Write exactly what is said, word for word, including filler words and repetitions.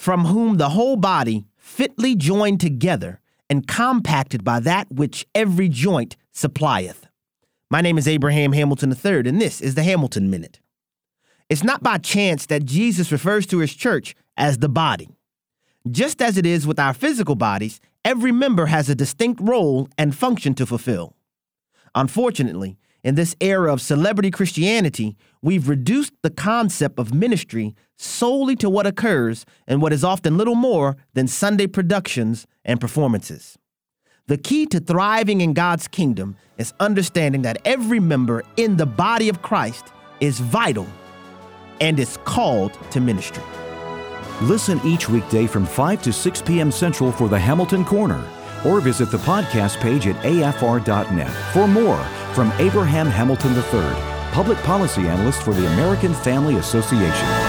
from whom the whole body fitly joined together and compacted by that which every joint supplieth. My name is Abraham Hamilton the third, and this is the Hamilton Minute. It's not by chance that Jesus refers to his church as the body. Just as it is with our physical bodies, every member has a distinct role and function to fulfill. Unfortunately, in this era of celebrity Christianity, we've reduced the concept of ministry solely to what occurs in what is often little more than Sunday productions and performances. The key to thriving in God's kingdom is understanding that every member in the body of Christ is vital and is called to ministry. Listen each weekday from five to six p.m. Central for the Hamilton Corner, or visit the podcast page at A F R dot net for more from Abraham Hamilton the third, public policy analyst for the American Family Association.